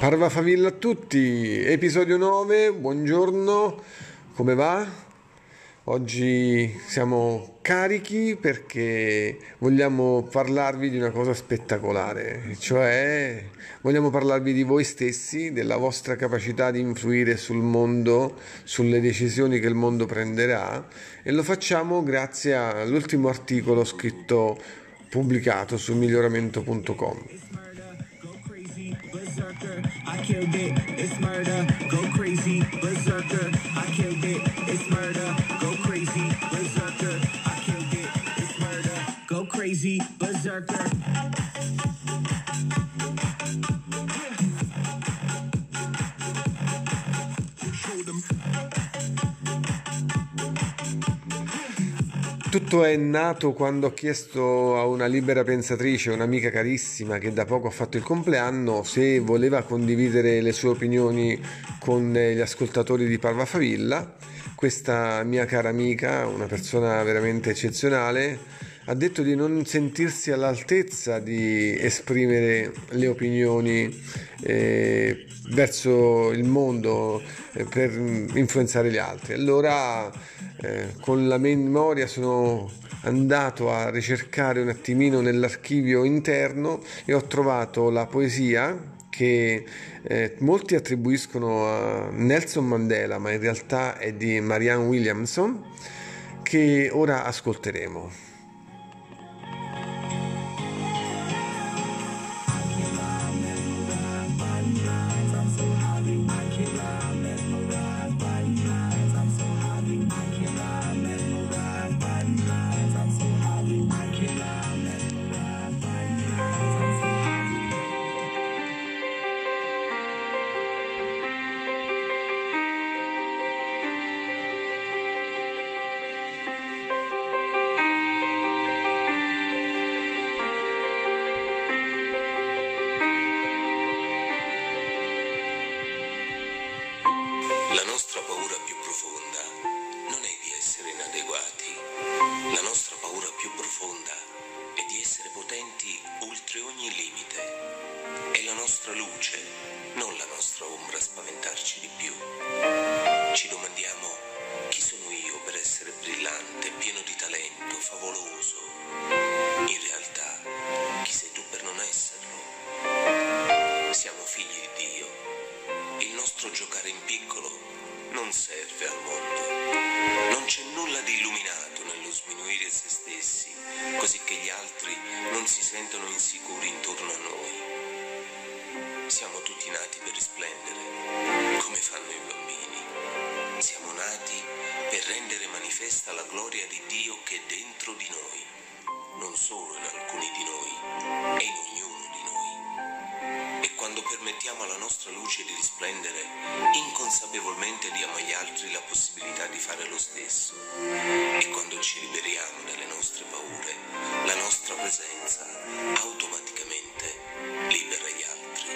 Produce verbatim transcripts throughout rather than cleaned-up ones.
Parva Favilla a tutti, episodio nove, buongiorno, come va? Oggi siamo carichi perché vogliamo parlarvi di una cosa spettacolare, cioè vogliamo parlarvi di voi stessi, della vostra capacità di influire sul mondo, sulle decisioni che il mondo prenderà, e lo facciamo grazie all'ultimo articolo scritto, pubblicato su miglioramento punto com. I killed it, it's murder, go crazy, berserker. I killed it, it's murder, go crazy, berserker. I killed it, it's murder, go crazy, berserker. Tutto è nato quando ho chiesto a una libera pensatrice, un'amica carissima che da poco ha fatto il compleanno, se voleva condividere le sue opinioni con gli ascoltatori di Parva Favilla. Questa mia cara amica, una persona veramente eccezionale, ha detto di non sentirsi all'altezza di esprimere le opinioni eh, verso il mondo eh, per influenzare gli altri. Allora... Eh, con la memoria sono andato a ricercare un attimino nell'archivio interno e ho trovato la poesia che eh, molti attribuiscono a Nelson Mandela, ma in realtà è di Marianne Williamson, che ora ascolteremo. La nostra paura più profonda non è di essere inadeguati, la nostra paura più profonda è di essere potenti oltre ogni limite. È la nostra luce, non la nostra ombra, a spaventarci di più. Ci domandiamo: chi sono io per essere brillante, pieno di talento, favoloso? In realtà, chi sei tu per non esserlo? Siamo figli di Dio. Il nostro giocare in piccolo non serve al mondo. Non c'è nulla di illuminato nello sminuire se stessi, così che gli altri non si sentono insicuri intorno a noi. Siamo tutti nati per risplendere, come fanno i bambini. Siamo nati per rendere manifesta la gloria di Dio che è dentro di noi, non solo in alcuni di noi, è in ognuno di noi. E quando permettiamo alla nostra luce di risplendere, inconsapevolmente diamo agli altri la possibilità di fare lo stesso. E quando ci liberiamo dalle nostre paure, la nostra presenza automaticamente libera gli altri.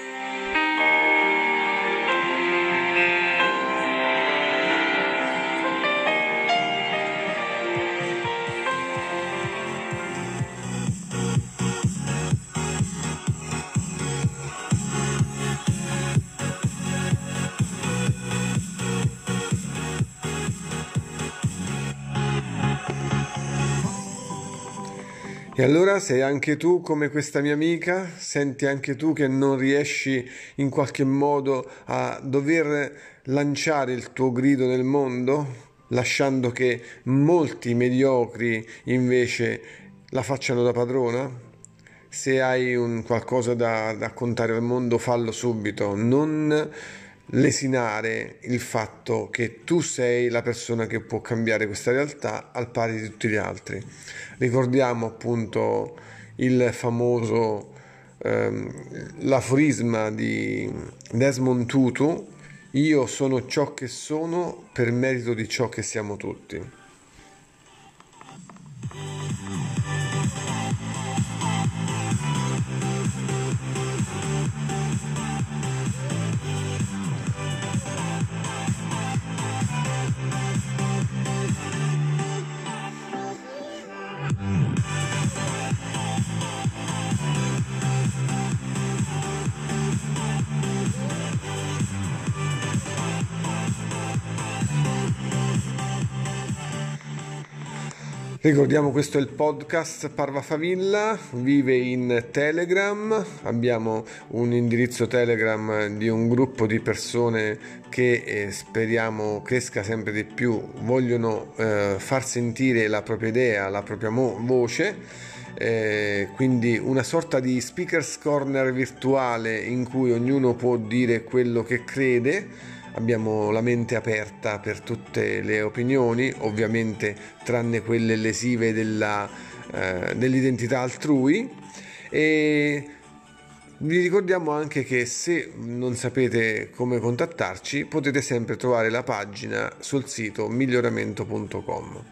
E allora, sei anche tu come questa mia amica, senti anche tu che non riesci in qualche modo a dover lanciare il tuo grido nel mondo, lasciando che molti mediocri invece la facciano da padrona? Se hai un qualcosa da raccontare al mondo, fallo subito, non lesinare il fatto che tu sei la persona che può cambiare questa realtà al pari di tutti gli altri. Ricordiamo appunto il famoso ehm, l'aforisma di Desmond Tutu: io sono ciò che sono per merito di ciò che siamo tutti. Ricordiamo, questo è il podcast Parva Favilla, vive in Telegram, abbiamo un indirizzo Telegram di un gruppo di persone che eh, speriamo cresca sempre di più, vogliono eh, far sentire la propria idea, la propria mo- voce. Eh, quindi una sorta di speaker's corner virtuale in cui ognuno può dire quello che crede, abbiamo la mente aperta per tutte le opinioni, ovviamente tranne quelle lesive della, eh, dell'identità altrui. E vi ricordiamo anche che se non sapete come contattarci potete sempre trovare la pagina sul sito miglioramento punto com.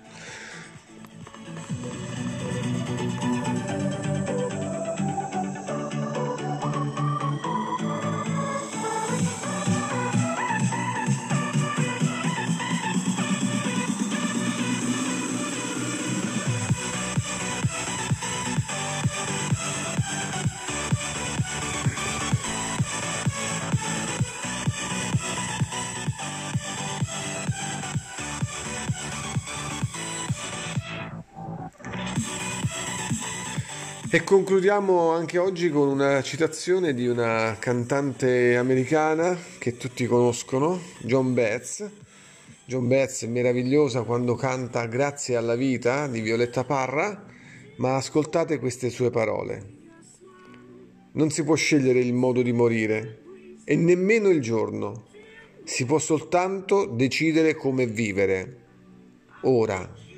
E concludiamo anche oggi con una citazione di una cantante americana che tutti conoscono, Joan Baez. Joan Baez è meravigliosa quando canta Grazie alla vita di Violetta Parra, ma ascoltate queste sue parole. Non si può scegliere il modo di morire e nemmeno il giorno, si può soltanto decidere come vivere, ora.